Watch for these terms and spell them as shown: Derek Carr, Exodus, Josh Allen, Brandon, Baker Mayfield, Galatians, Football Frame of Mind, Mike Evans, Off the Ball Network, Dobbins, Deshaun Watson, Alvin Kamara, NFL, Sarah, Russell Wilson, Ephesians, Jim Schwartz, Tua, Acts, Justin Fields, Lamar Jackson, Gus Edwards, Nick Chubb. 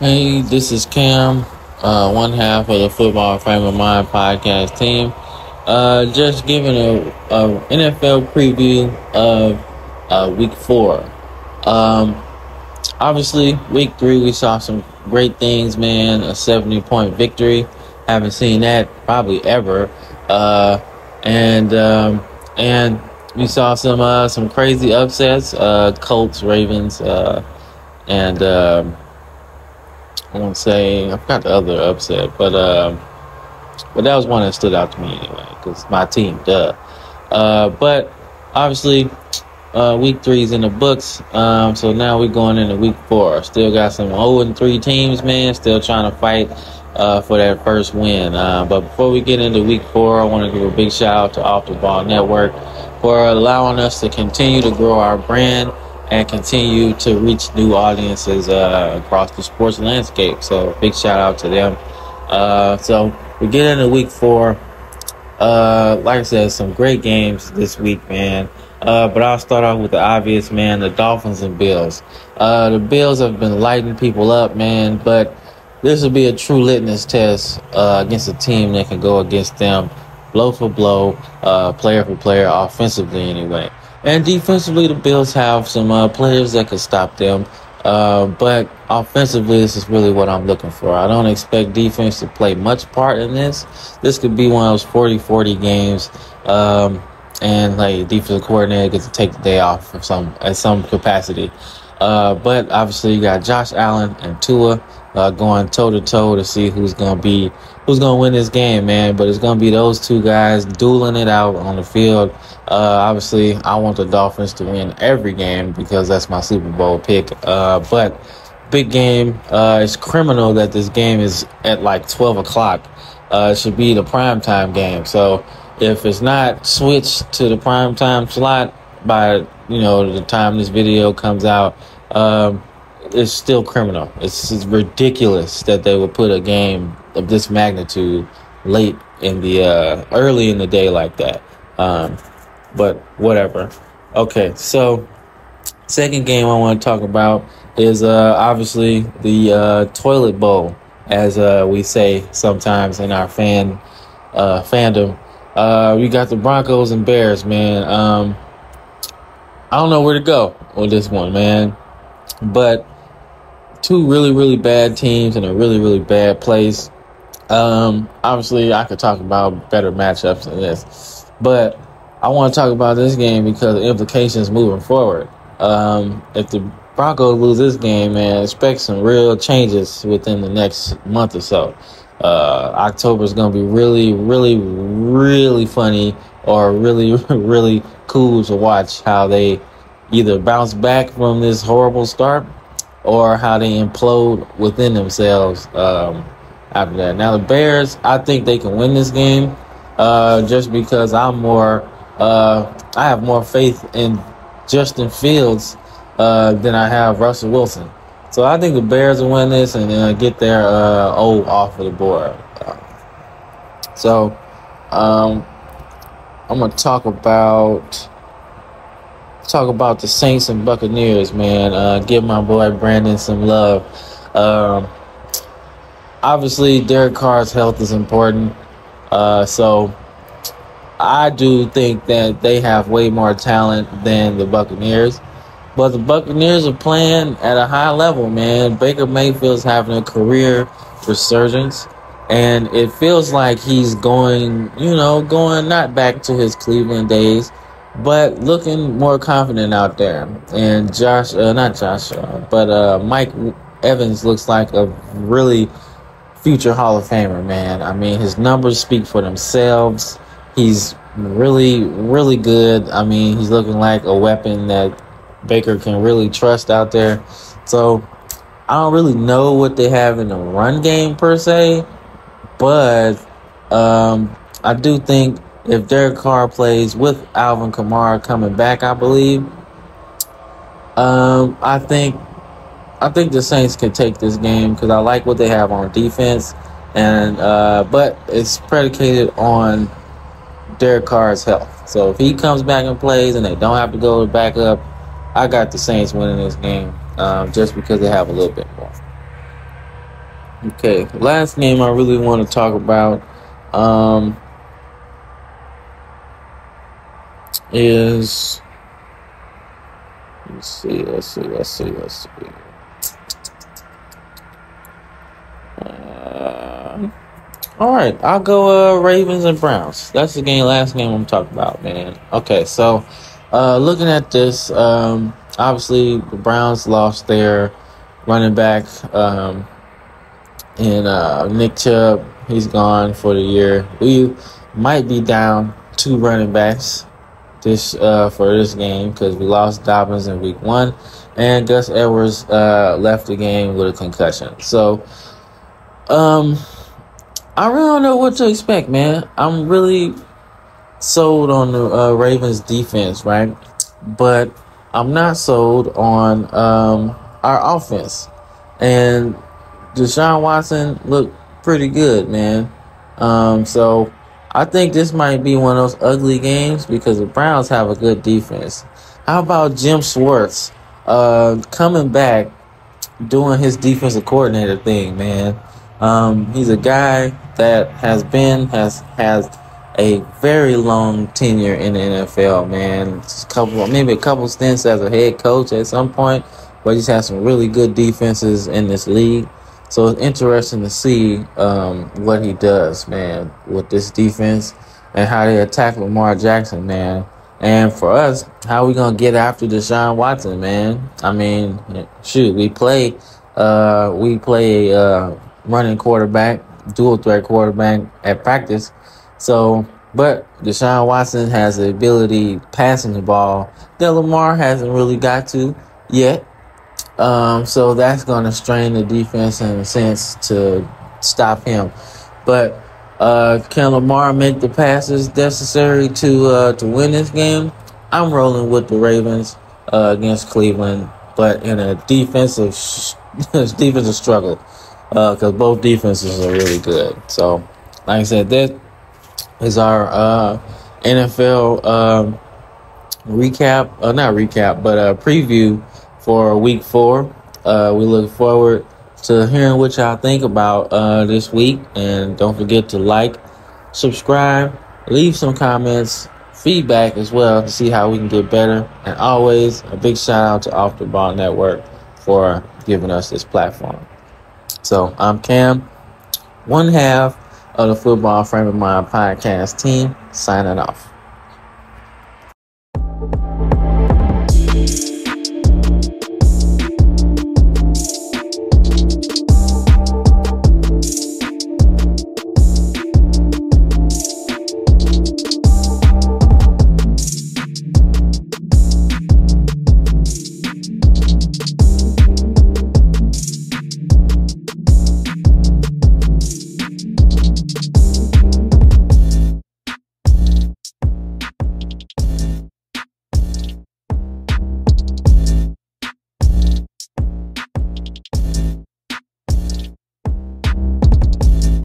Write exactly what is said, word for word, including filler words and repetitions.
Hey, this is Cam, uh, one half of the Football Frame of Mind podcast team. Uh, just giving a, a N F L preview of uh, week four. Um, obviously, week three, we saw some great things, man. A seventy-point victory. Haven't seen that probably ever. Uh, and um, and we saw some uh, some crazy upsets. Uh, Colts, Ravens, uh, and... Uh, I won't say, I forgot the other upset, but uh, but that was one that stood out to me anyway, because my team, duh. Uh, but obviously, uh, week three is in the books, um, so now we're going into week four. Still got some oh and three teams, man, still trying to fight uh, for that first win. Uh, but before we get into week four, I want to give a big shout out to Off the Ball Network for allowing us to continue to grow our brand and continue to reach new audiences uh, across the sports landscape. So big shout out to them. Uh, so we get into week four. Uh, like I said, some great games this week, man. Uh, but I'll start off with the obvious, man, the Dolphins and Bills. Uh, the Bills have been lighting people up, man. But this will be a true litmus test uh, against a team that can go against them blow for blow, uh, player for player, offensively anyway. And defensively, the Bills have some uh, players that could stop them. Uh, but offensively, this is really what I'm looking for. I don't expect defense to play much part in this. This could be one of those forty forty games. Um, and like defensive coordinator gets to take the day off for some, at some capacity. Uh, but obviously, you got Josh Allen and Tua uh, going toe-to-toe to see who's going to be who's going to win this game, man. But it's going to be those two guys dueling it out on the field. Uh, obviously, I want the Dolphins to win every game because that's my Super Bowl pick. Uh, but big game. Uh, it's criminal that this game is at like twelve o'clock. Uh, it should be the primetime game. So if it's not switched to the primetime slot by, you know, the time this video comes out, um, it's still criminal. It's, it's ridiculous that they would put a game of this magnitude late in the uh, early in the day like that. Um, But whatever. Okay, so second game I want to talk about is uh, obviously the uh, toilet bowl, as uh, we say sometimes in our fan uh, fandom. Uh, we got the Broncos and Bears, man. Um, I don't know where to go with this one, man. But two really, really bad teams in a really, really bad place. Um, obviously, I could talk about better matchups than this, but I want to talk about this game because the implications moving forward. Um, if the Broncos lose this game, man, expect some real changes within the next month or so. Uh, October is going to be really, really, really funny or really, really cool to watch how they either bounce back from this horrible start or how they implode within themselves um, after that. Now, the Bears, I think they can win this game uh, just because I'm more... Uh, I have more faith in Justin Fields uh, than I have Russell Wilson. So I think the Bears will win this and uh, get their uh, O off of the board. Uh, so um, I'm going to talk about talk about the Saints and Buccaneers, man. Uh, give my boy Brandon some love. Um, obviously, Derek Carr's health is important. Uh, so... I do think that they have way more talent than the Buccaneers. But the Buccaneers are playing at a high level, man. Baker Mayfield's having a career resurgence. And it feels like he's going, you know, going not back to his Cleveland days, but looking more confident out there. And Josh, uh, not Josh, uh, but uh, Mike Evans looks like a really future Hall of Famer, man. I mean, his numbers speak for themselves. He's really, really good. I mean, he's looking like a weapon that Baker can really trust out there. So I don't really know what they have in the run game per se, but um, I do think if Derek Carr plays with Alvin Kamara coming back, I believe, um, I think I think the Saints can take this game because I like what they have on defense, and uh, but it's predicated on Derek Carr's health. So if he comes back and plays and they don't have to go back up, I got the Saints winning this game um, just because they have a little bit more. Okay, last game I really want to talk about um, is, let's see, let's see, let's see, let's see. Uh, all right, I'll go uh, Ravens and Browns. That's the game, last game I'm talking about, man. Okay, so uh, looking at this, um, obviously the Browns lost their running back. Um, And uh, Nick Chubb, he's gone for the year. We might be down two running backs this uh, for this game because we lost Dobbins in week one. And Gus Edwards uh, left the game with a concussion. So, um, I really don't know what to expect, man. I'm really sold on the uh, Ravens defense, right? But I'm not sold on um, our offense. And Deshaun Watson looked pretty good, man. Um, so I think this might be one of those ugly games because the Browns have a good defense. How about Jim Schwartz uh, coming back, doing his defensive coordinator thing, man? Um, he's a guy that has been has has a very long tenure in the N F L, man. Just a couple, maybe a couple stints as a head coach at some point, but he's had some really good defenses in this league. So it's interesting to see um, what he does, man, with this defense and how they attack Lamar Jackson, man. And for us, how we going to get after Deshaun Watson, man? I mean, shoot, we play uh, we play a uh, running quarterback, dual threat quarterback at practice. So, but Deshaun Watson has the ability passing the ball that Lamar hasn't really got to yet. Um, so that's going to strain the defense in a sense to stop him. But uh, can Lamar make the passes necessary to uh, to win this game? I'm rolling with the Ravens uh, against Cleveland, but in a defensive sh- defensive struggle because uh, both defenses are really good. So, like I said, that is our uh, N F L um, recap. Uh, not recap, but a preview for week four. Uh, we look forward to hearing what y'all think about uh, this week. And don't forget to like, subscribe, leave some comments, feedback as well to see how we can get better. And always a big shout out to Off the Ball Network for giving us this platform. So I'm Cam, one half of the Football Frame of Mind podcast team, signing off.